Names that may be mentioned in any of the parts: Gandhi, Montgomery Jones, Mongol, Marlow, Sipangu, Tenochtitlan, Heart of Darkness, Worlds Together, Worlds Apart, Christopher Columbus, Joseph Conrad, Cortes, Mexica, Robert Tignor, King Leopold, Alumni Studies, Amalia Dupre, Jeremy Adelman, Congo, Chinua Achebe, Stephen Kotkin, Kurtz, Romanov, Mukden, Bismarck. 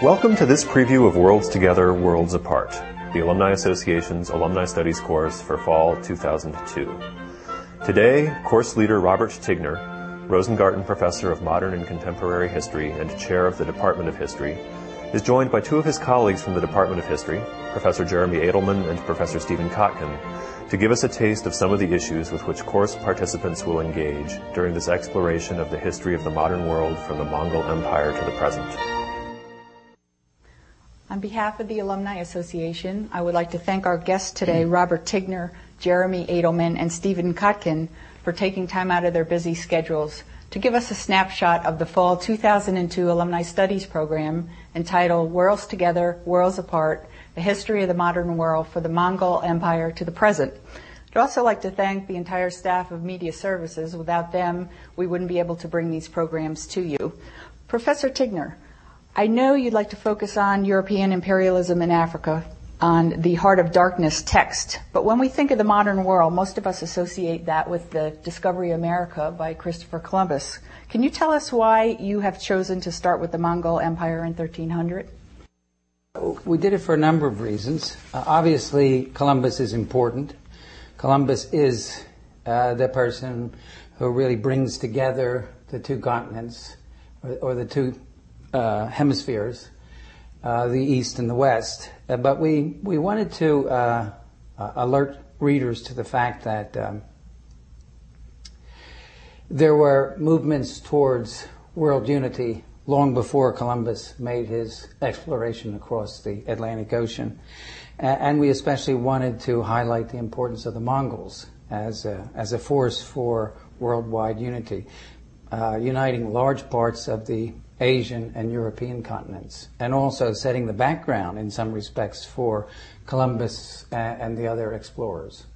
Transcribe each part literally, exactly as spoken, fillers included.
Welcome to this preview of Worlds Together, Worlds Apart, the Alumni Association's Alumni Studies course for fall two thousand two. Today, course leader Robert Tignor, Rosengarten Professor of Modern and Contemporary History and Chair of the Department of History, is joined by two of his colleagues from the Department of History, Professor Jeremy Adelman and Professor Stephen Kotkin, to give us a taste of some of the issues with which course participants will engage during this exploration of the history of the modern world from the Mongol Empire to the present. On behalf of the Alumni Association, I would like to thank our guests today, Robert Tignor, Jeremy Adelman, and Stephen Kotkin, for taking time out of their busy schedules to give us a snapshot of the fall two thousand two Alumni Studies program entitled Worlds Together, Worlds Apart, the History of the Modern World for the Mongol Empire to the Present. I'd also like to thank the entire staff of Media Services. Without them, we wouldn't be able to bring these programs to you. Professor Tignor, I know you'd like to focus on European imperialism in Africa, on the Heart of Darkness text, but when we think of the modern world, most of us associate that with the Discovery of America by Christopher Columbus. Can you tell us why you have chosen to start with the Mongol Empire in thirteen hundred? We did it for a number of reasons. Uh, obviously, Columbus is important. Columbus is uh, the person who really brings together the two continents, or, or the two Uh, hemispheres, uh, the East and the West. Uh, but we, we wanted to uh, uh, alert readers to the fact that um, there were movements towards world unity long before Columbus made his exploration across the Atlantic Ocean. Uh, and we especially wanted to highlight the importance of the Mongols as a, as a force for worldwide unity, uh, uniting large parts of the Asian and European continents, and also setting the background in some respects for Columbus and the other explorers.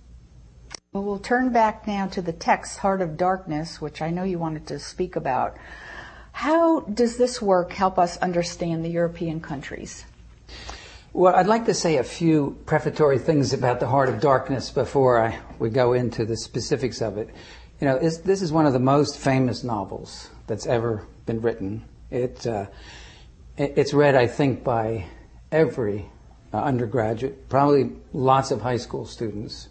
Well, we'll turn back now to the text, Heart of Darkness, which I know you wanted to speak about. How does this work help us understand the European countries? Well, I'd like to say a few prefatory things about the Heart of Darkness before I, we go into the specifics of it. You know, this is one of the most famous novels that's ever been written. It, uh, it's read, I think, by every uh, undergraduate, probably lots of high school students.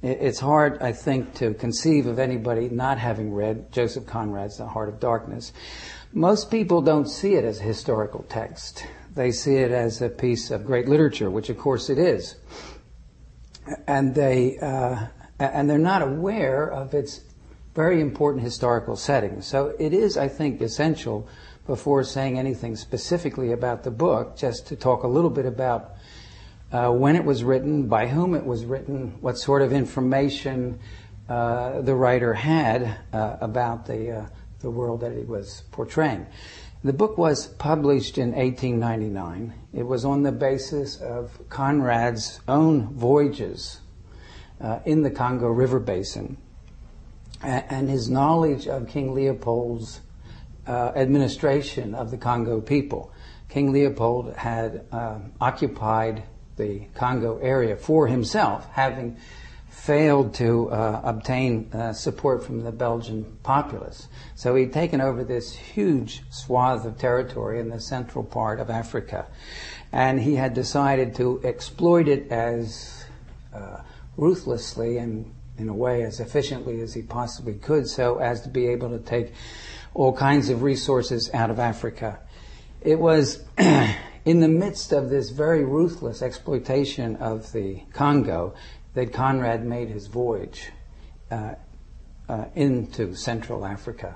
It's hard, I think, to conceive of anybody not having read Joseph Conrad's The Heart of Darkness. Most people don't see it as a historical text. They see it as a piece of great literature, which, of course, it is. And, they, uh, and they're not aware of its very important historical setting. So it is, I think, essential, before saying anything specifically about the book, just to talk a little bit about uh, when it was written, by whom it was written, what sort of information uh, the writer had uh, about the, uh, the world that he was portraying. The book was published in eighteen ninety-nine. It was on the basis of Conrad's own voyages uh, in the Congo River Basin and his knowledge of King Leopold's Uh, administration of the Congo people. King Leopold had uh, occupied the Congo area for himself, having failed to uh, obtain uh, support from the Belgian populace. So he'd taken over this huge swath of territory in the central part of Africa, and he had decided to exploit it as uh, ruthlessly and, in a way, as efficiently as he possibly could, so as to be able to take all kinds of resources out of Africa. It was in the midst of this very ruthless exploitation of the Congo that Conrad made his voyage uh, uh, into Central Africa.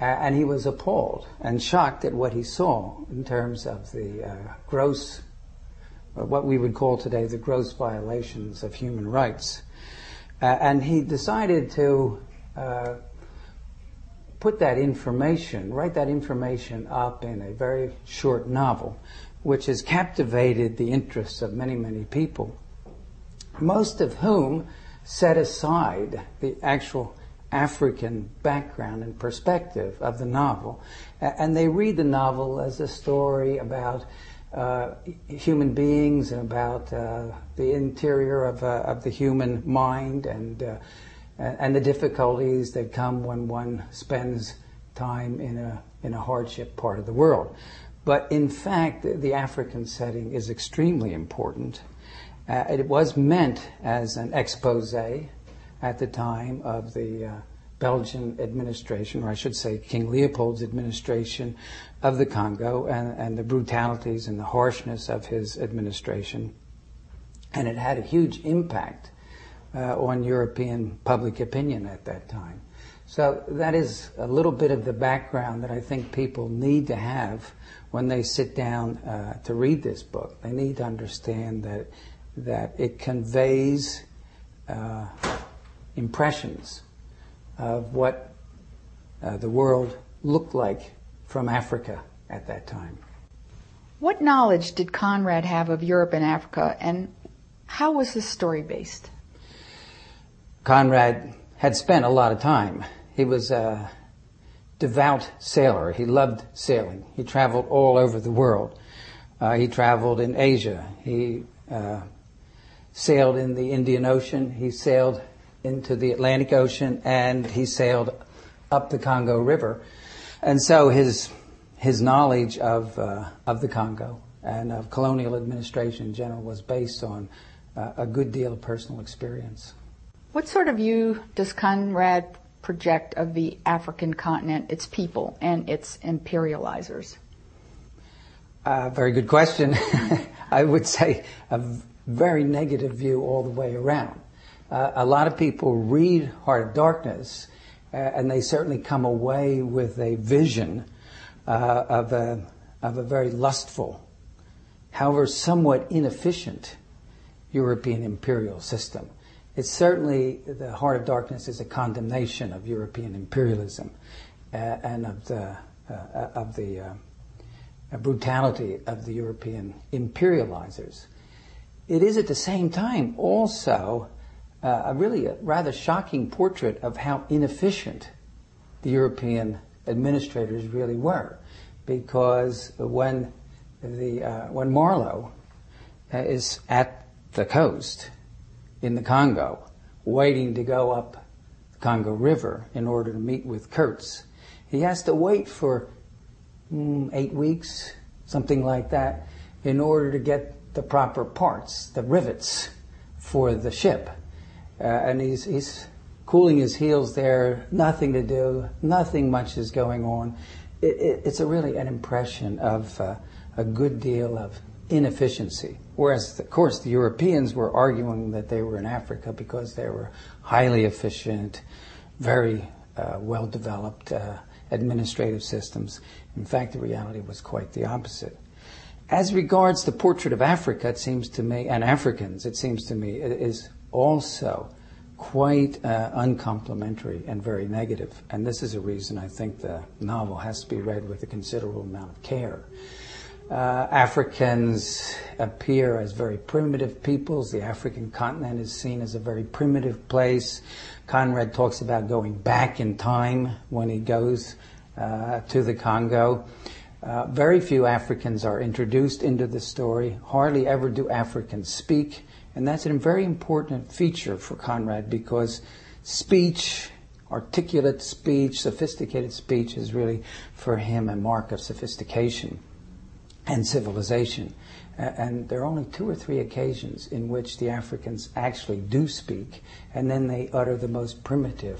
Uh, and he was appalled and shocked at what he saw in terms of the uh, gross, or what we would call today the gross violations of human rights. Uh, and he decided to uh, put that information, write that information up in a very short novel, which has captivated the interests of many, many people, most of whom set aside the actual African background and perspective of the novel. And they read the novel as a story about uh, human beings and about uh, the interior of, uh, of the human mind and uh, and the difficulties that come when one spends time in a in a hardship part of the world. But in fact, the African setting is extremely important. Uh, it was meant as an expose at the time of the uh, Belgian administration, or I should say King Leopold's administration of the Congo, and, and the brutalities and the harshness of his administration. And it had a huge impact uh, on European public opinion at that time. So that is a little bit of the background that I think people need to have when they sit down uh, to read this book. They need to understand that that it conveys uh, impressions of what uh, the world looked like from Africa at that time. What knowledge did Conrad have of Europe and Africa, and how was his story based? Conrad had spent a lot of time. He was a devout sailor. He loved sailing. He traveled all over the world. Uh, he traveled in Asia. He uh, sailed in the Indian Ocean. He sailed into the Atlantic Ocean, and he sailed up the Congo River. And so his his knowledge of uh, of the Congo and of colonial administration in general was based on uh, a good deal of personal experience. What sort of view does Conrad project of the African continent, its people, and its imperializers? Uh, very good question. I would say a very negative view all the way around. Uh, a lot of people read Heart of Darkness, uh, and they certainly come away with a vision uh, of a of a very lustful, however somewhat inefficient, European imperial system. It's certainly, the Heart of Darkness is a condemnation of European imperialism uh, and of the uh, of the uh, brutality of the European imperializers. It is at the same time also Uh, a really a rather shocking portrait of how inefficient the European administrators really were, because when the uh, when Marlow uh, is at the coast in the Congo, waiting to go up the Congo River in order to meet with Kurtz, he has to wait for mm, eight weeks, something like that, in order to get the proper parts, the rivets for the ship. Uh, and he's, he's cooling his heels there, nothing to do, nothing much is going on. It, it, it's a really an impression of uh, a good deal of inefficiency. Whereas, of course, the Europeans were arguing that they were in Africa because they were highly efficient, very uh, well-developed uh, administrative systems. In fact, the reality was quite the opposite. As regards the portrait of Africa, it seems to me, and Africans, it seems to me, it is also quite uh, uncomplimentary and very negative. And this is a reason I think the novel has to be read with a considerable amount of care. Uh, Africans appear as very primitive peoples. The African continent is seen as a very primitive place. Conrad talks about going back in time when he goes uh, to the Congo. Uh, very few Africans are introduced into the story. Hardly ever do Africans speak. And that's a very important feature for Conrad, because speech, articulate speech, sophisticated speech is really for him a mark of sophistication and civilization. And there are only two or three occasions in which the Africans actually do speak, and then they utter the most primitive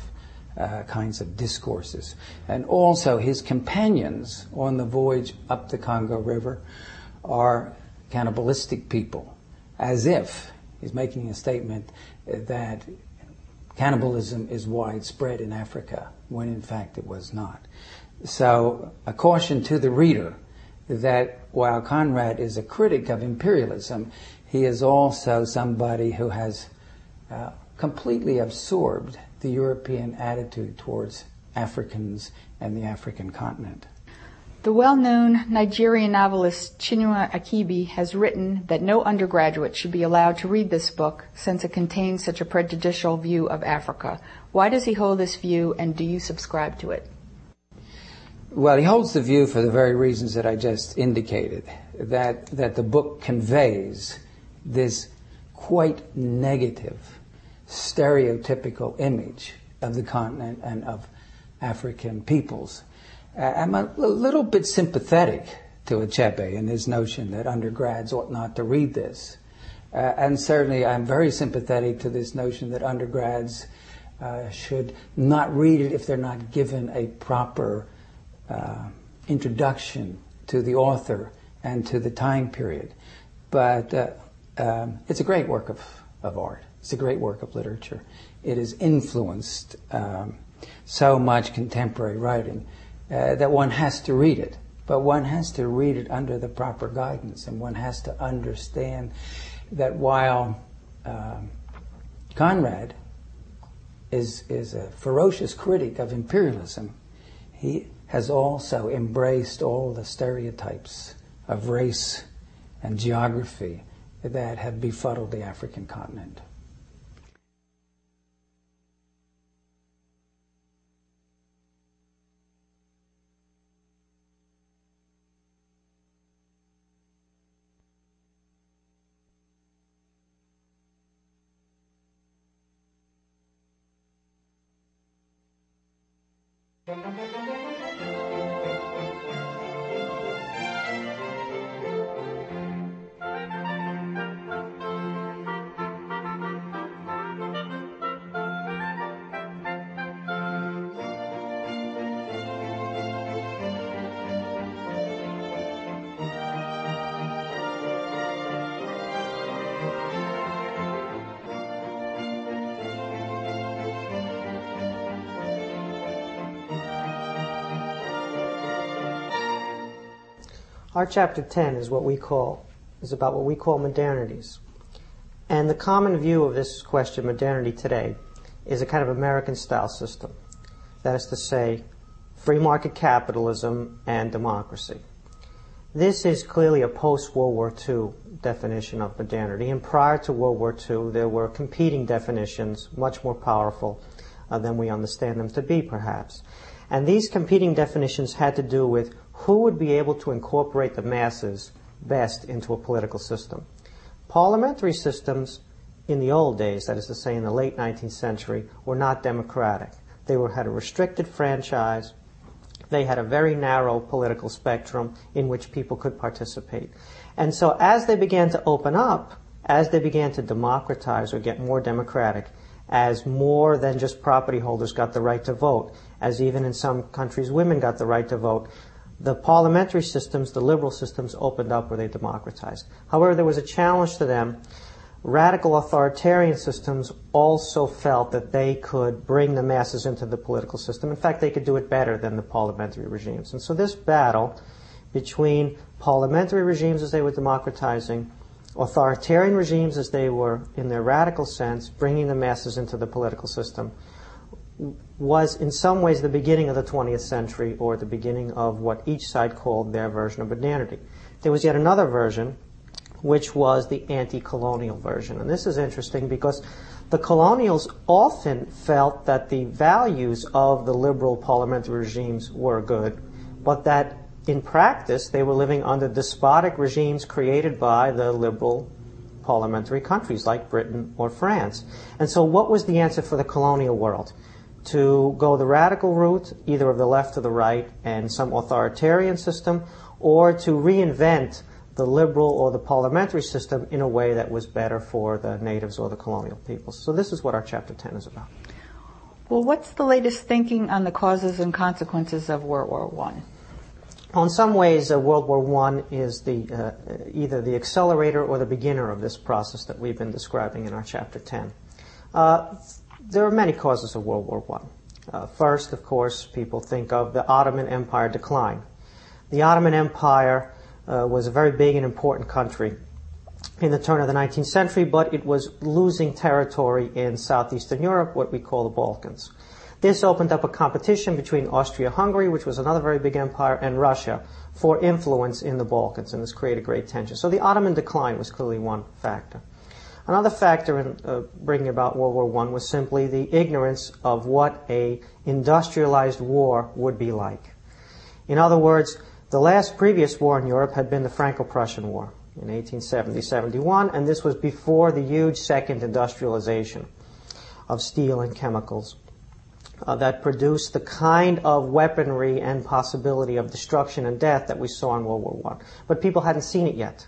uh, kinds of discourses. And also his companions on the voyage up the Congo River are cannibalistic people, as if he's making a statement that cannibalism is widespread in Africa, when in fact it was not. So a caution to the reader that while Conrad is a critic of imperialism, he is also somebody who has uh, completely absorbed the European attitude towards Africans and the African continent. The well-known Nigerian novelist Chinua Achebe has written that no undergraduate should be allowed to read this book, since it contains such a prejudicial view of Africa. Why does he hold this view, and do you subscribe to it? Well, he holds the view for the very reasons that I just indicated, that, that the book conveys this quite negative, stereotypical image of the continent and of African peoples. I'm a little bit sympathetic to Achebe and his notion that undergrads ought not to read this. Uh, and certainly I'm very sympathetic to this notion that undergrads uh, should not read it if they're not given a proper uh, introduction to the author and to the time period. But uh, um, it's a great work of, of art. It's a great work of literature. It has influenced um, so much contemporary writing uh, that one has to read it. But one has to read it under the proper guidance, and one has to understand that while um, Conrad is, is a ferocious critic of imperialism, he has also embraced all the stereotypes of race and geography that have befuddled the African continent. Our chapter ten is what we call, is about what we call modernities. And the common view of this question, modernity today, is a kind of American style system. That is to say, free market capitalism and democracy. This is clearly a post-World War Two definition of modernity. And prior to World War Two, there were competing definitions, much more powerful uh, than we understand them to be, perhaps. And these competing definitions had to do with who would be able to incorporate the masses best into a political system. Parliamentary systems in the old days, that is to say in the late nineteenth century, were not democratic. They were, had a restricted franchise. They had a very narrow political spectrum in which people could participate. And so as they began to open up, as they began to democratize or get more democratic, as more than just property holders got the right to vote, as even in some countries women got the right to vote, the parliamentary systems, the liberal systems, opened up where they democratized. However, there was a challenge to them. Radical authoritarian systems also felt that they could bring the masses into the political system. In fact, they could do it better than the parliamentary regimes. And so this battle between parliamentary regimes as they were democratizing, authoritarian regimes as they were, in their radical sense, bringing the masses into the political system, was in some ways the beginning of the twentieth century, or the beginning of what each side called their version of modernity. There was yet another version, which was the anti-colonial version. And this is interesting because the colonials often felt that the values of the liberal parliamentary regimes were good, but that in practice they were living under despotic regimes created by the liberal parliamentary countries like Britain or France. And so what was the answer for the colonial world? To go the radical route, either of the left or the right, and some authoritarian system, or to reinvent the liberal or the parliamentary system in a way that was better for the natives or the colonial peoples. So this is what our chapter ten is about. Well, what's the latest thinking on the causes and consequences of World War One? Well, in some ways, uh, World War One is the uh, either the accelerator or the beginner of this process that we've been describing in our chapter ten. Uh, There are many causes of World War One. Uh, first, of course, people think of the Ottoman Empire decline. The Ottoman Empire uh, was a very big and important country in the turn of the nineteenth century, but it was losing territory in southeastern Europe, what we call the Balkans. This opened up a competition between Austria-Hungary, which was another very big empire, and Russia for influence in the Balkans, and this created great tension. So the Ottoman decline was clearly one factor. Another factor in uh, bringing about World War One was simply the ignorance of what a industrialized war would be like. In other words, the last previous war in Europe had been the Franco-Prussian War in eighteen seventy to seventy-one, and this was before the huge second industrialization of steel and chemicals uh, that produced the kind of weaponry and possibility of destruction and death that we saw in World War One. But people hadn't seen it yet.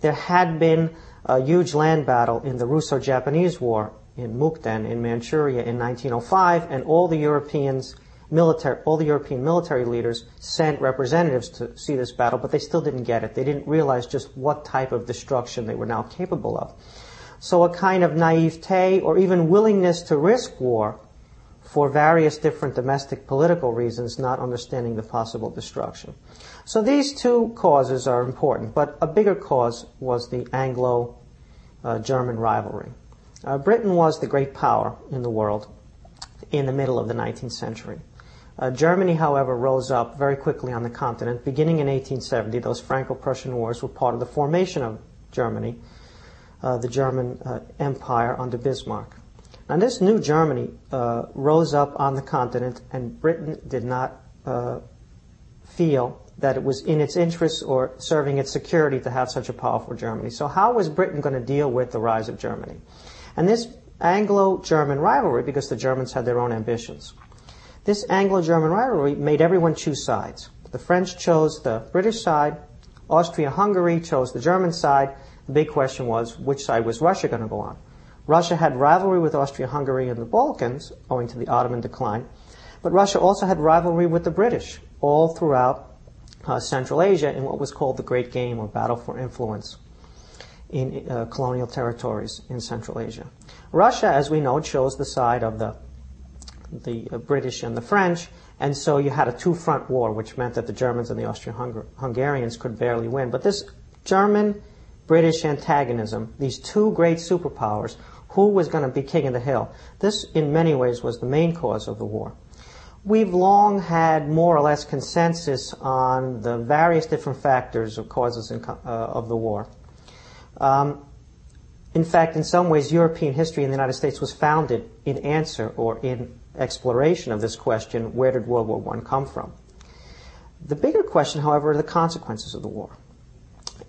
There had been a huge land battle in the Russo-Japanese War in Mukden in Manchuria in nineteen oh five, and all the Europeans military, all the European military leaders sent representatives to see this battle, but they still didn't get it. They didn't realize just what type of destruction they were now capable of. So a kind of naivete or even willingness to risk war for various different domestic political reasons, not understanding the possible destruction. So these two causes are important, but a bigger cause was the Anglo-German rivalry. Uh, Britain was the great power in the world in the middle of the nineteenth century. Uh, Germany, however, rose up very quickly on the continent. Beginning in eighteen seventy, those Franco-Prussian Wars were part of the formation of Germany, uh, the German uh, Empire under Bismarck. Now, this new Germany uh, rose up on the continent, and Britain did not uh, feel that it was in its interests or serving its security to have such a powerful Germany. So how was Britain going to deal with the rise of Germany? And this Anglo-German rivalry, because the Germans had their own ambitions, this Anglo-German rivalry made everyone choose sides. The French chose the British side, Austria-Hungary chose the German side. The big question was, which side was Russia going to go on? Russia had rivalry with Austria-Hungary and the Balkans, owing to the Ottoman decline, but Russia also had rivalry with the British all throughout uh, Central Asia in what was called the Great Game, or Battle for Influence, in uh, colonial territories in Central Asia. Russia, as we know, chose the side of the the uh, British and the French, and so you had a two-front war, which meant that the Germans and the Austro-Hungarians could barely win. But this German-British antagonism, these two great superpowers, who was going to be king of the hill, this in many ways was the main cause of the war. We've long had more or less consensus on the various different factors or causes in, uh, of the war. Um, in fact, in some ways, European history in the United States was founded in answer or in exploration of this question, where did World War One come from? The bigger question, however, are the consequences of the war.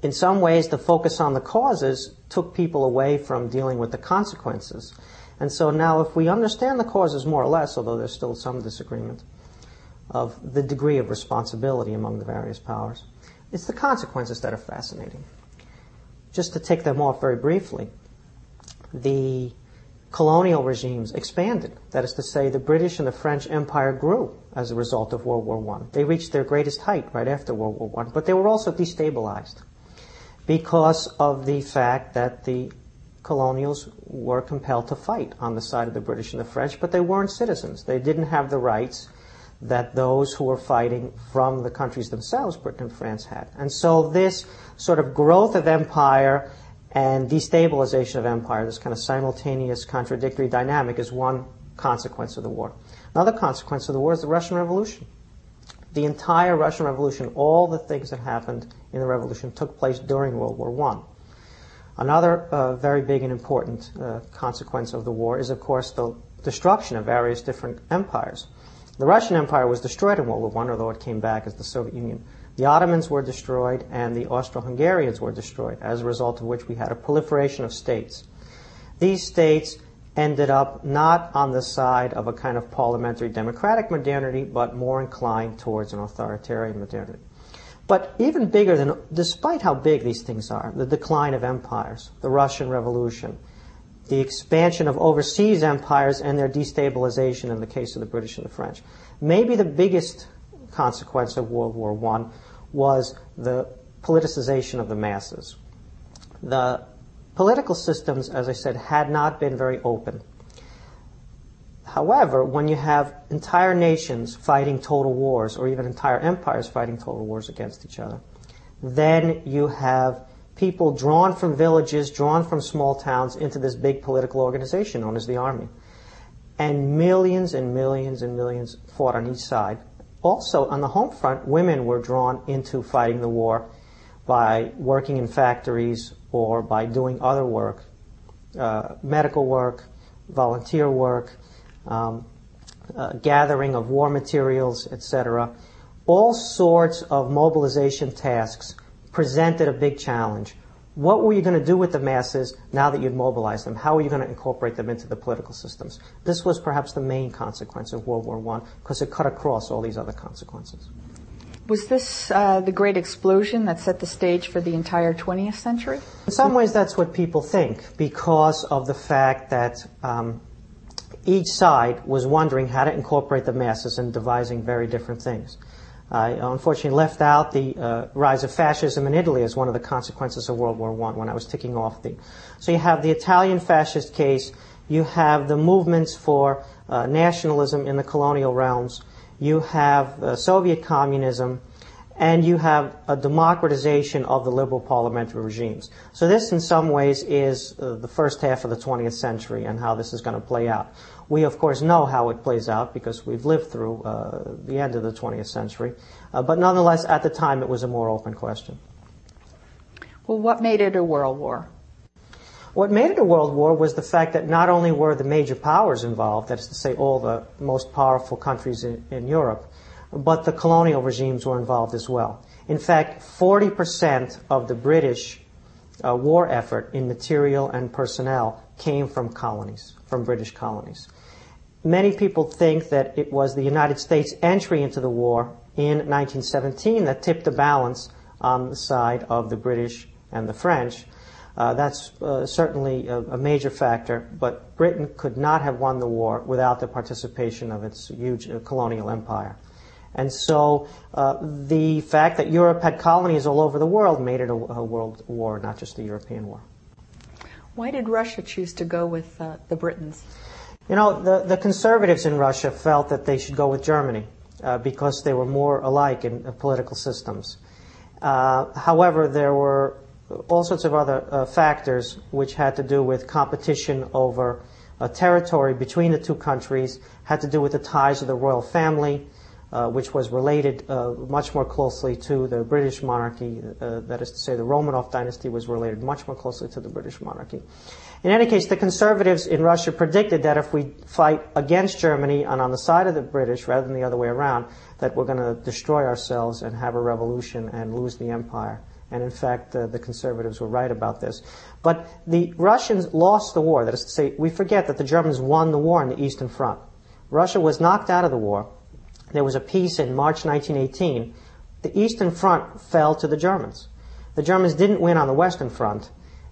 In some ways, the focus on the causes took people away from dealing with the consequences. And so now if we understand the causes more or less, although there's still some disagreement of the degree of responsibility among the various powers, it's the consequences that are fascinating. Just to take them off very briefly, the colonial regimes expanded. That is to say, the British and the French Empire grew as a result of World War One. They reached their greatest height right after World War One, but they were also destabilized because of the fact that the colonials were compelled to fight on the side of the British and the French, but they weren't citizens. They didn't have the rights that those who were fighting from the countries themselves, Britain and France, had. And so this sort of growth of empire and destabilization of empire, this kind of simultaneous contradictory dynamic, is one consequence of the war. Another consequence of the war is the Russian Revolution. The entire Russian Revolution, all the things that happened in the revolution, took place during World War One. Another uh, very big and important uh, consequence of the war is, of course, the destruction of various different empires. The Russian Empire was destroyed in World War One, although it came back as the Soviet Union. The Ottomans were destroyed, and the Austro-Hungarians were destroyed, as a result of which we had a proliferation of states. These states ended up not on the side of a kind of parliamentary democratic modernity, but more inclined towards an authoritarian modernity. But even bigger than, despite how big these things are, the decline of empires, the Russian Revolution, the expansion of overseas empires and their destabilization in the case of the British and the French. Maybe the biggest consequence of World War One was the politicization of the masses. The political systems, as I said, had not been very open. However, when you have entire nations fighting total wars, or even entire empires fighting total wars against each other, then you have people drawn from villages, drawn from small towns into this big political organization known as the army. And millions and millions and millions fought on each side. Also, on the home front, women were drawn into fighting the war by working in factories or by doing other work, uh, medical work, volunteer work, um, uh, gathering of war materials, et cetera. All sorts of mobilization tasks presented a big challenge What were you going to do with the masses now that you'd mobilized them? How were you going to incorporate them into the political systems? This was perhaps the main consequence of World War One, because it cut across all these other consequences. Was this uh, the great explosion that set the stage for the entire twentieth century? In some ways, that's what people think, because of the fact that um, each side was wondering how to incorporate the masses and devising very different things. I uh, unfortunately left out the uh, rise of fascism in Italy as one of the consequences of World War One when I was ticking off the... So you have the Italian fascist case, you have the movements for uh, nationalism in the colonial realms, you have uh, Soviet communism, and you have a democratization of the liberal parliamentary regimes. So this in some ways is uh, the first half of the twentieth century and how this is going to play out. We, of course, know how it plays out because we've lived through uh, the end of the twentieth century. Uh, but nonetheless, at the time, it was a more open question. Well, what made it a world war? What made it a world war was the fact that not only were the major powers involved, that is to say all the most powerful countries in, in Europe, but the colonial regimes were involved as well. In fact, forty percent of the British uh, war effort in material and personnel came from colonies, from British colonies. Many people think that it was the United States' entry into the war in nineteen seventeen that tipped the balance on the side of the British and the French. Uh, that's uh, certainly a, a major factor, but Britain could not have won the war without the participation of its huge uh, colonial empire. And so uh, the fact that Europe had colonies all over the world made it a, a world war, not just a European war. Why did Russia choose to go with uh, the Britons? You know, the, the conservatives in Russia felt that they should go with Germany uh, because they were more alike in uh, political systems. Uh, however, there were all sorts of other uh, factors which had to do with competition over uh, territory between the two countries, had to do with the ties of the royal family, uh, which was related uh, much more closely to the British monarchy. Uh, that is to say, the Romanov dynasty was related much more closely to the British monarchy. In any case, the conservatives in Russia predicted that if we fight against Germany and on the side of the British rather than the other way around, that we're going to destroy ourselves and have a revolution and lose the empire. And in fact, uh, the conservatives were right about this. But the Russians lost the war. That is to say, we forget that the Germans won the war in the Eastern Front. Russia was knocked out of the war. There was a peace in March nineteen eighteen. The Eastern Front fell to the Germans. The Germans didn't win on the Western Front.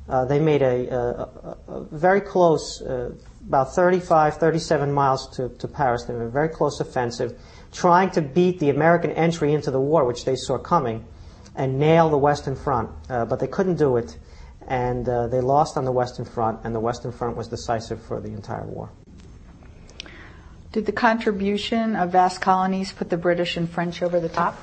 Uh, they made a, a, a, a very close, uh, about thirty-five, thirty-seven miles to, to Paris. They made a very close offensive, trying to beat the American entry into the war, which they saw coming, and nail the Western Front. Uh, but they couldn't do it, and uh, they lost on the Western Front, and the Western Front was decisive for the entire war. Did the contribution of vast colonies put the British and French over the top?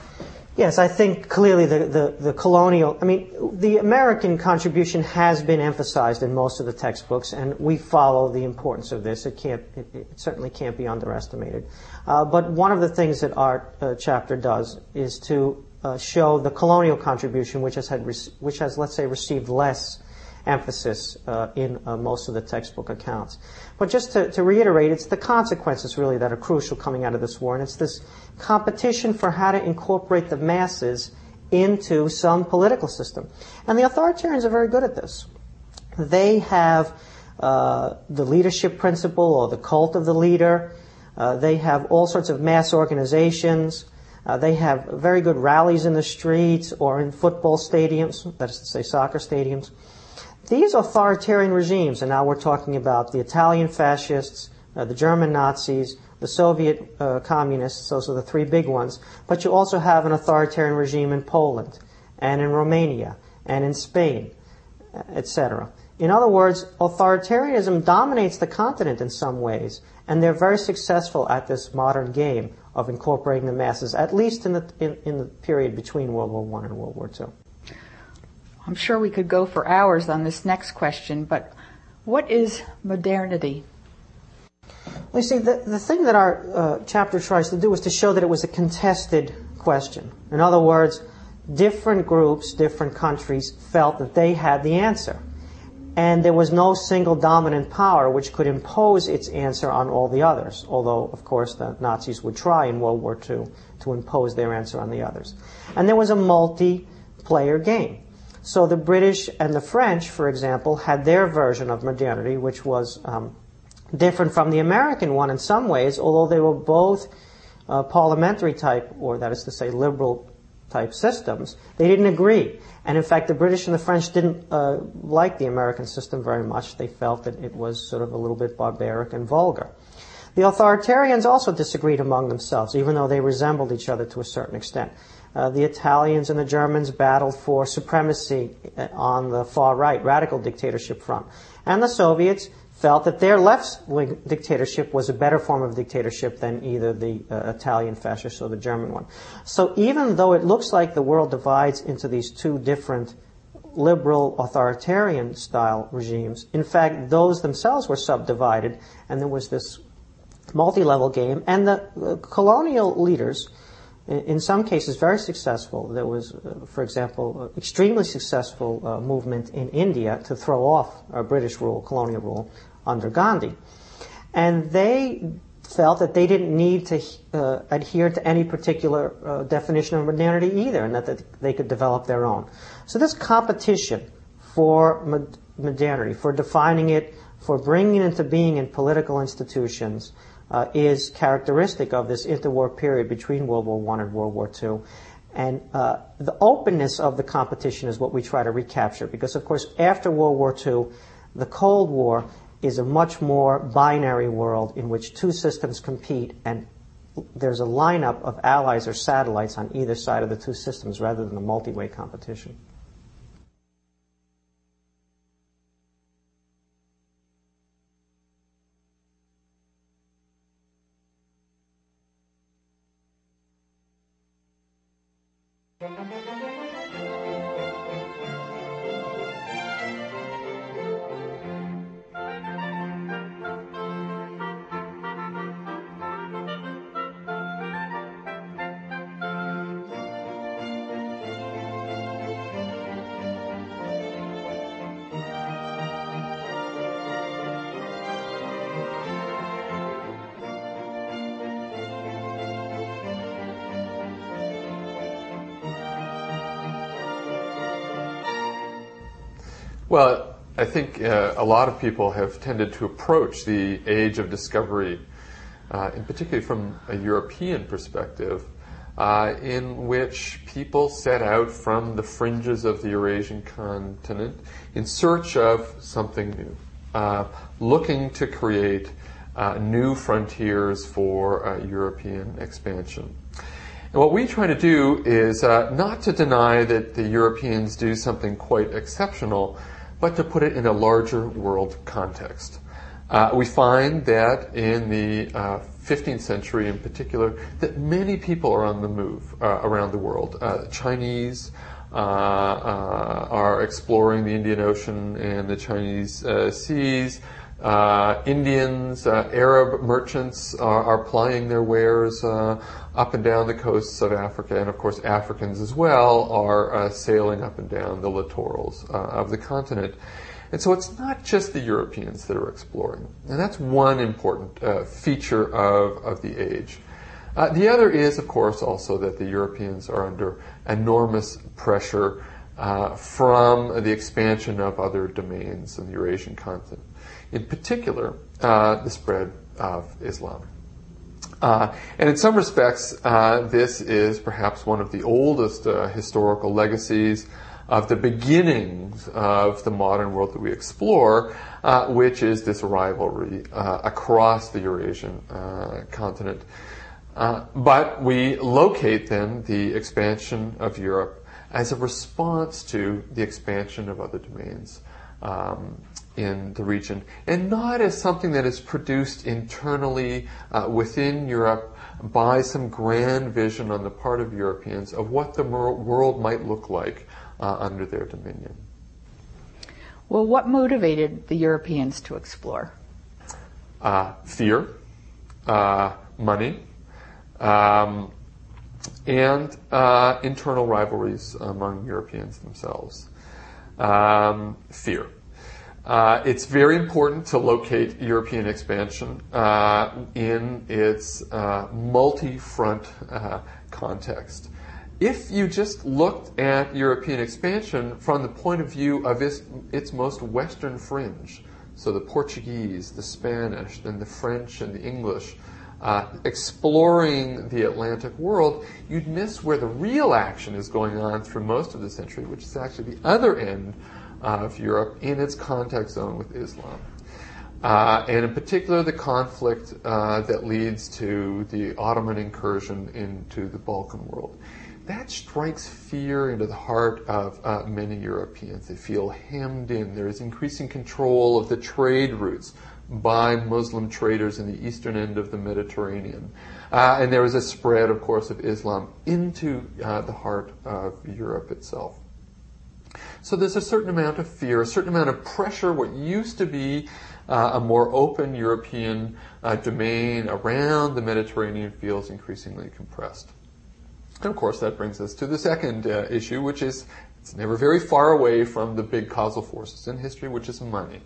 Yes, I think clearly the, the, the colonial, I mean, the American contribution has been emphasized in most of the textbooks, and we follow the importance of this. It can't, it, it certainly can't be underestimated. Uh, but one of the things that our uh, chapter does is to uh, show the colonial contribution, which has had, which has, let's say, received less emphasis uh, in uh, most of the textbook accounts. But just to, to reiterate, it's the consequences really that are crucial coming out of this war, and it's this competition for how to incorporate the masses into some political system. And the authoritarians are very good at this. They have uh, the leadership principle or the cult of the leader. Uh, they have all sorts of mass organizations. Uh, they have very good rallies in the streets or in football stadiums, that is to say soccer stadiums. These authoritarian regimes, and now we're talking about the Italian fascists, uh, the German Nazis, the Soviet uh, communists, those are the three big ones, but you also have an authoritarian regime in Poland and in Romania and in Spain, et cetera. In other words, authoritarianism dominates the continent in some ways, and they're very successful at this modern game of incorporating the masses, at least in the, in, in the period between World War One and World War Two. I'm sure we could go for hours on this next question, but what is modernity? Well, you see, the, the thing that our uh, chapter tries to do is to show that it was a contested question. In other words, different groups, different countries felt that they had the answer, and there was no single dominant power which could impose its answer on all the others, although, of course, the Nazis would try in World War Two to impose their answer on the others. And there was a multiplayer game. So the British and the French, for example, had their version of modernity, which was um, different from the American one in some ways, although they were both uh, parliamentary type, or that is to say liberal type systems. They didn't agree. And in fact, the British and the French didn't uh, like the American system very much. They felt that it was sort of a little bit barbaric and vulgar. The authoritarians also disagreed among themselves, even though they resembled each other to a certain extent. Uh, the Italians and the Germans battled for supremacy on the far-right, radical dictatorship front. And the Soviets felt that their left-wing dictatorship was a better form of dictatorship than either the uh, Italian fascist or the German one. So even though it looks like the world divides into these two different liberal authoritarian-style regimes, in fact, those themselves were subdivided, and there was this multi-level game. And the uh, colonial leaders, in, in some cases very successful, there was, uh, for example, uh, extremely successful uh, movement in India to throw off uh, British rule, colonial rule, under Gandhi. And they felt that they didn't need to uh, adhere to any particular uh, definition of modernity either, and that, that they could develop their own. So this competition for mod- modernity, for defining it, for bringing it into being in political institutions, Uh, is characteristic of this interwar period between World War One and World War Two. And uh, the openness of the competition is what we try to recapture, because, of course, after World War Two, the Cold War is a much more binary world in which two systems compete, and there's a lineup of allies or satellites on either side of the two systems rather than a multi-way competition. Well, I think uh, a lot of people have tended to approach the age of discovery, uh, and particularly from a European perspective, uh, in which people set out from the fringes of the Eurasian continent in search of something new, uh, looking to create uh, new frontiers for uh, European expansion. And what we try to do is uh, not to deny that the Europeans do something quite exceptional, but to put it in a larger world context. Uh, we find that in the uh, fifteenth century in particular, that many people are on the move uh, around the world. Uh, Chinese uh, uh, are exploring the Indian Ocean and the Chinese uh, seas. Uh, Indians, uh, Arab merchants are, are plying their wares uh, up and down the coasts of Africa, and of course Africans as well are uh, sailing up and down the littorals uh, of the continent. And so it's not just the Europeans that are exploring, and that's one important uh, feature of, of the age. Uh, the other is, of course, also that the Europeans are under enormous pressure uh, from the expansion of other domains in the Eurasian continent. In particular, uh, the spread of Islam. Uh, and in some respects, uh, this is perhaps one of the oldest uh, historical legacies of the beginnings of the modern world that we explore, uh, which is this rivalry uh, across the Eurasian uh, continent. Uh, but we locate then the expansion of Europe as a response to the expansion of other domains Um, in the region, and not as something that is produced internally uh, within Europe by some grand vision on the part of Europeans of what the world might look like uh, under their dominion. Well, what motivated the Europeans to explore? Uh, fear, uh, money, um, and uh, internal rivalries among Europeans themselves. Um, fear. Uh, it's very important to locate European expansion uh, in its uh, multi-front uh, context. if you just looked at European expansion from the point of view of its, its most Western fringe, so the Portuguese, the Spanish, then the French and the English, uh, exploring the Atlantic world, you'd miss where the real action is going on through most of the century, which is actually the other end of Europe in its contact zone with Islam. Uh, and in particular, the conflict uh, that leads to the Ottoman incursion into the Balkan world. That strikes fear into the heart of uh, many Europeans. They feel hemmed in. There is increasing control of the trade routes by Muslim traders in the eastern end of the Mediterranean. Uh, and there is a spread, of course, of Islam into uh, the heart of Europe itself. So there's a certain amount of fear, a certain amount of pressure, what used to be uh, a more open European uh, domain around the Mediterranean feels increasingly compressed. And of course, that brings us to the second uh, issue, which is, it's never very far away from the big causal forces in history, which is money.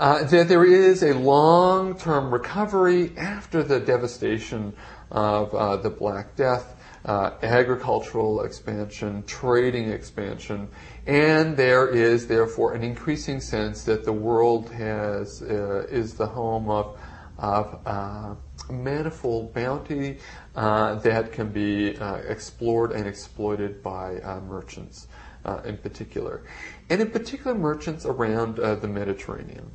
Uh, that there is a long-term recovery after the devastation of uh, the Black Death, uh, agricultural expansion, trading expansion, and there is, therefore, an increasing sense that the world has uh, is the home of of uh, manifold bounty uh, that can be uh, explored and exploited by uh, merchants uh, in particular. And in particular, merchants around uh, the Mediterranean.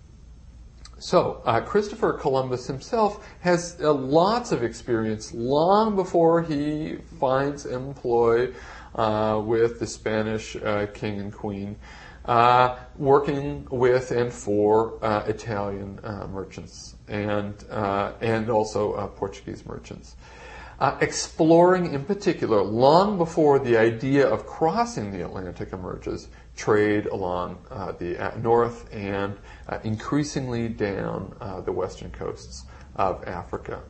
So, uh, Christopher Columbus himself has uh, lots of experience long before he finds employ uh, with the Spanish uh, king and queen, uh, working with and for uh, Italian uh, merchants. And uh, and also uh, Portuguese merchants, uh, exploring in particular long before the idea of crossing the Atlantic emerges, trade along uh, the north and uh, increasingly down uh, the western coasts of Africa.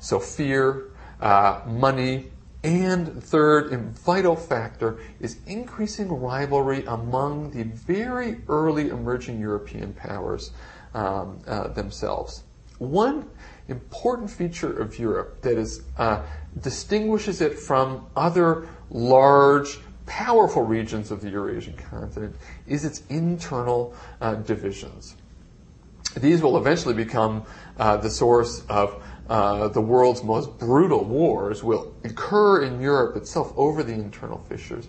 So fear, uh, money, and third and vital factor is increasing rivalry among the very early emerging European powers um, uh, themselves. One important feature of Europe that is uh, distinguishes it from other large, powerful regions of the Eurasian continent is its internal uh, divisions. These will eventually become uh, the source of uh, the world's most brutal wars, will occur in Europe itself over the internal fissures.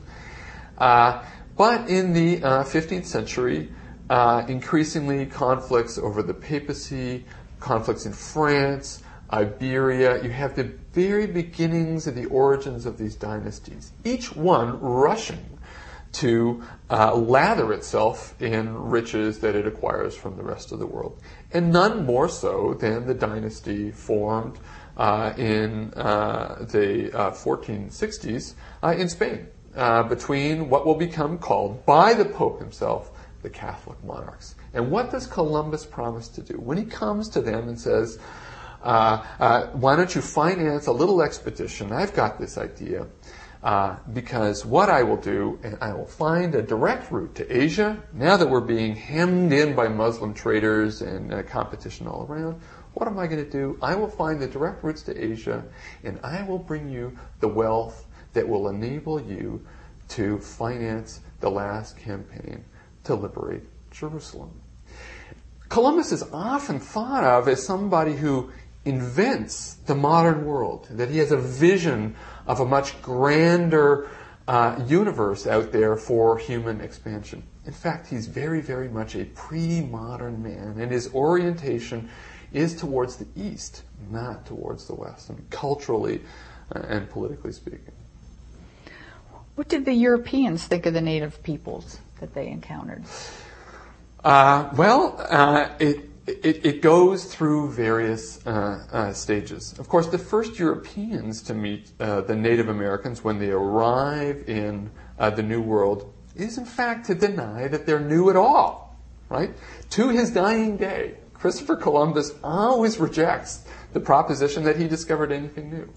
Uh, but in the uh, fifteenth century, uh, increasingly conflicts over the papacy, conflicts in France, Iberia, you have the very beginnings of the origins of these dynasties, each one rushing to uh, lather itself in riches that it acquires from the rest of the world. And none more so than the dynasty formed uh, in uh, the uh, fourteen sixties uh, in Spain, uh, between what will become called by the Pope himself the Catholic monarchs. And what does Columbus promise to do? When he comes to them and says, uh, uh, why don't you finance a little expedition? I've got this idea. Uh, because what I will do, and I will find a direct route to Asia, now that we're being hemmed in by Muslim traders and uh, competition all around, what am I going to do? I will find the direct routes to Asia, and I will bring you the wealth that will enable you to finance the last campaign to liberate Jerusalem. Columbus is often thought of as somebody who invents the modern world, that he has a vision of a much grander uh, universe out there for human expansion. In fact, he's very, very much a pre-modern man, and his orientation is towards the East, not towards the West, I mean, culturally uh, and politically speaking. What did the Europeans think of the native peoples that they encountered? Uh, well, uh, it, it, it goes through various uh, uh, stages. Of course, the first Europeans to meet uh, the Native Americans when they arrive in uh, the New World is, in fact, to deny that they're new at all, right? To his dying day, Christopher Columbus always rejects the proposition that he discovered anything new.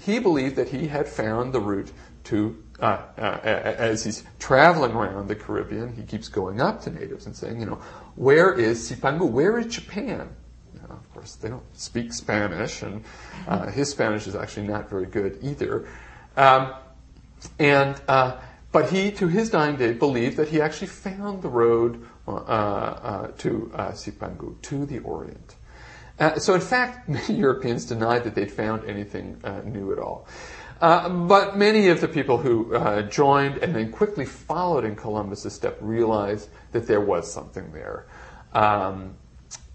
He believed that he had found the route to Uh, uh, as he's traveling around the Caribbean, he keeps going up to natives and saying, you know, where is Sipangu? Where is Japan? Now, of course, they don't speak Spanish, and uh, his Spanish is actually not very good either. Um, And uh, but he, to his dying day, believed that he actually found the road uh, uh, to uh, Sipangu, to the Orient. Uh, so in fact, many Europeans denied that they'd found anything uh, new at all. Uh, but many of the people who uh, joined and then quickly followed in Columbus's step realized that there was something there. Um,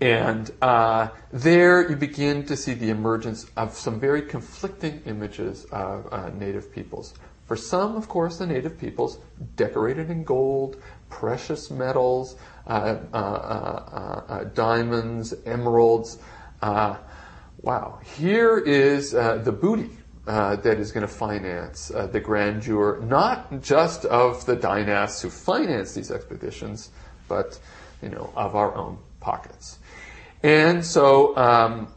and uh, there you begin to see the emergence of some very conflicting images of uh, native peoples. For some, of course, the native peoples, decorated in gold, precious metals, uh, uh, uh, uh, diamonds, emeralds. Uh, wow, here is uh, the booty. Uh, that is going to finance uh, the grandeur, not just of the dynasts who finance these expeditions, but, you know, of our own pockets. And so um,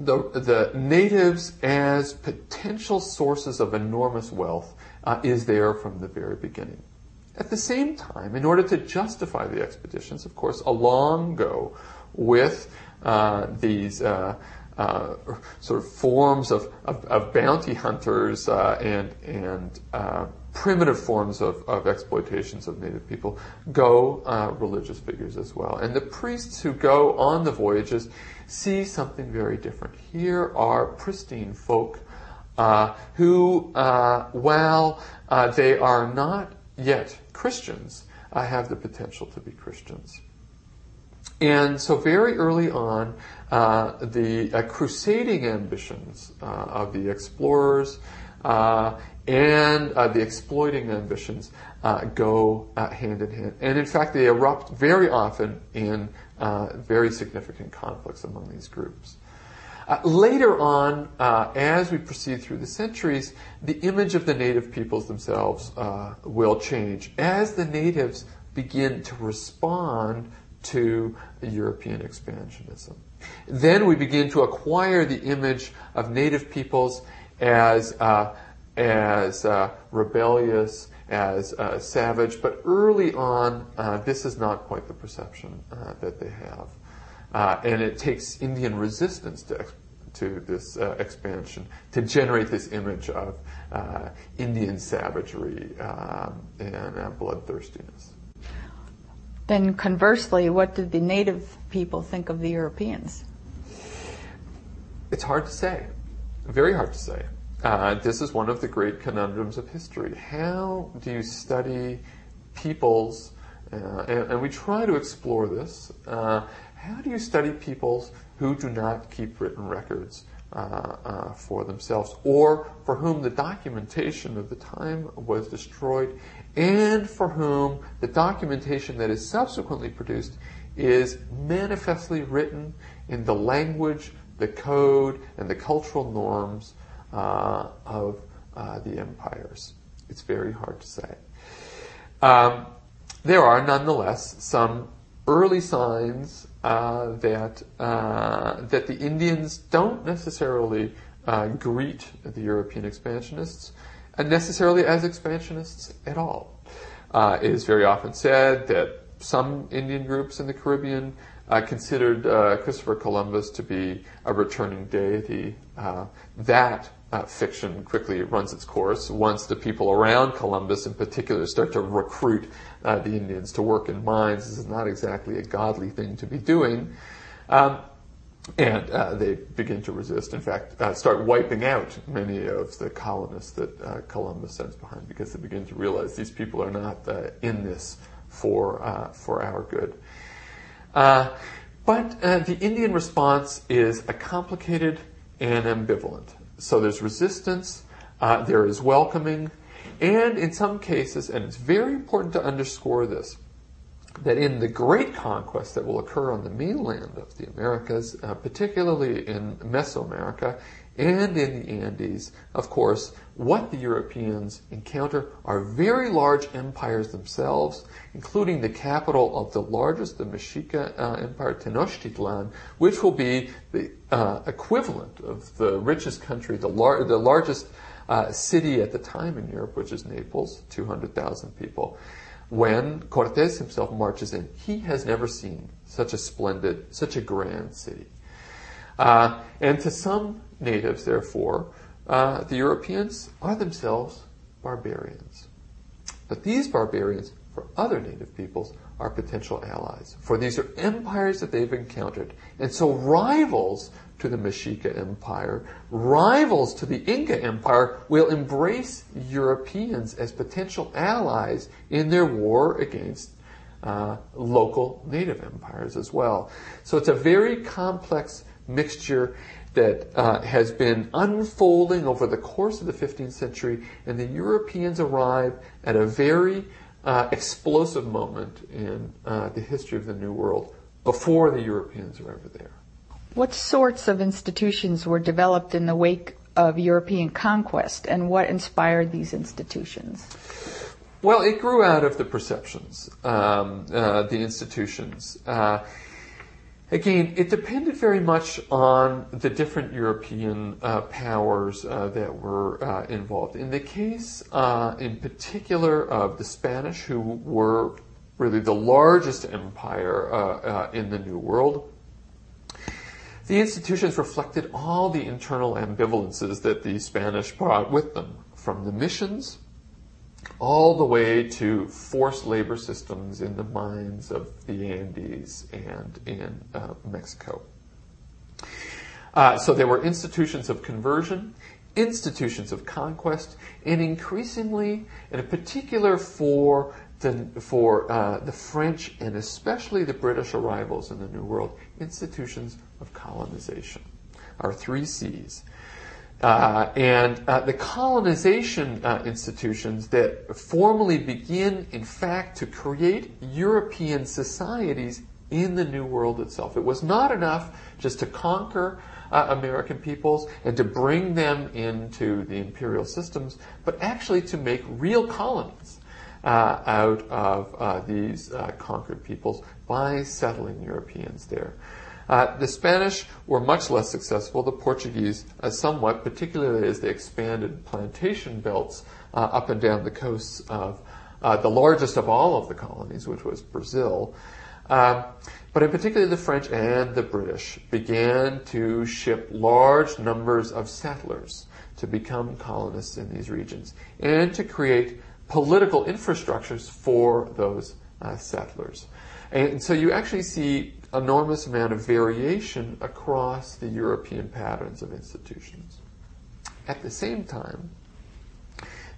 the, the natives as potential sources of enormous wealth uh, is there from the very beginning. At the same time, in order to justify the expeditions, of course, along go with uh, these... Uh, Uh, sort of forms of, of, of bounty hunters uh, and, and uh, primitive forms of, of exploitations of native people go uh, religious figures as well. And the priests who go on the voyages see something very different. Here are pristine folk uh, who, uh, while uh, they are not yet Christians, uh, have the potential to be Christians. And so very early on, uh, the uh, crusading ambitions uh, of the explorers uh, and uh, the exploiting ambitions uh, go uh, hand in hand. And in fact, they erupt very often in uh, very significant conflicts among these groups. Uh, later on, uh, as we proceed through the centuries, the image of the native peoples themselves uh, will change as the natives begin to respond to European expansionism. Then we begin to acquire the image of native peoples as uh, as uh, rebellious, as uh, savage, but early on, uh, this is not quite the perception uh, that they have. Uh, and it takes Indian resistance to ex- to this uh, expansion to generate this image of uh, Indian savagery um, and uh, bloodthirstiness. Then conversely, what did the native people think of the Europeans? It's hard to say, very hard to say. Uh, this is one of the great conundrums of history. How do you study peoples, uh, and, and we try to explore this, uh, how do you study peoples who do not keep written records uh, uh, for themselves, or for whom the documentation of the time was destroyed, and for whom the documentation that is subsequently produced is manifestly written in the language, the code, and the cultural norms uh, of uh, the empires. It's very hard to say. Um, there are, nonetheless, some early signs uh, that uh, that the Indians don't necessarily uh, greet the European expansionists, and necessarily as expansionists at all. Uh, it is very often said that some Indian groups in the Caribbean uh, considered uh, Christopher Columbus to be a returning deity. Uh, that uh, fiction quickly runs its course once the people around Columbus in particular start to recruit uh, the Indians to work in mines. This is not exactly a godly thing to be doing. Um, And uh, they begin to resist, in fact, uh, start wiping out many of the colonists that uh, Columbus sends behind, because they begin to realize these people are not uh, in this for uh, for our good. Uh, but uh, the Indian response is a complicated and ambivalent. So there's resistance, uh, there is welcoming, and in some cases, and it's very important to underscore this, that in the great conquest that will occur on the mainland of the Americas, uh, particularly in Mesoamerica and in the Andes, of course, what the Europeans encounter are very large empires themselves, including the capital of the largest, the Mexica uh, Empire, Tenochtitlan, which will be the uh, equivalent of the richest country, the, lar- the largest uh, city at the time in Europe, which is Naples, two hundred thousand people. When Cortes himself marches in, he has never seen such a splendid, such a grand city. Uh, and to some natives, therefore, uh, the Europeans are themselves barbarians. But these barbarians, for other native peoples, are potential allies, for these are empires that they've encountered, and so rivals to the Mexica Empire, rivals to the Inca Empire, will embrace Europeans as potential allies in their war against uh, local native empires as well. So it's a very complex mixture that uh, has been unfolding over the course of the fifteenth century, and the Europeans arrive at a very uh, explosive moment in uh, the history of the New World before the Europeans were ever there. What sorts of institutions were developed in the wake of European conquest, and what inspired these institutions? Well, it grew out of the perceptions, um, uh, the institutions. Uh, Again, it depended very much on the different European uh, powers uh, that were uh, involved. In the case, uh, in particular, of the Spanish, who were really the largest empire uh, uh, in the New World, the institutions reflected all the internal ambivalences that the Spanish brought with them, from the missions all the way to forced labor systems in the mines of the Andes and in uh, Mexico. Uh, so there were institutions of conversion, institutions of conquest, and increasingly, and in particular for the, for uh, the French and especially the British arrivals in the New World, institutions of colonization, our three C's. Uh, and uh, the colonization uh, institutions that formally begin, in fact, to create European societies in the New World itself. It was not enough just to conquer uh, American peoples and to bring them into the imperial systems, but actually to make real colonies uh, out of uh, these uh, conquered peoples by settling Europeans there. Uh, the Spanish were much less successful, the Portuguese uh, somewhat, particularly as they expanded plantation belts uh, up and down the coasts of uh, the largest of all of the colonies, which was Brazil. Uh, but in particular, the French and the British began to ship large numbers of settlers to become colonists in these regions and to create political infrastructures for those uh, settlers. And so you actually see enormous amount of variation across the European patterns of institutions. At the same time,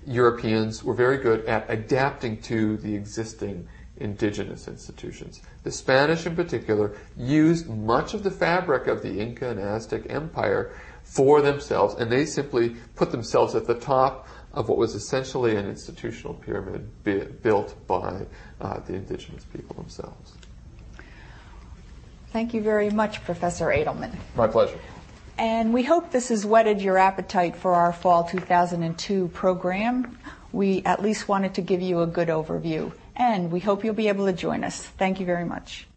Europeans were very good at adapting to the existing indigenous institutions. The Spanish, in particular, used much of the fabric of the Inca and Aztec Empire for themselves, and they simply put themselves at the top of what was essentially an institutional pyramid bi- built by uh, the indigenous people themselves. Thank you very much, Professor Adelman. My pleasure. And we hope this has whetted your appetite for our Fall two thousand two program. We at least wanted to give you a good overview, and we hope you'll be able to join us. Thank you very much.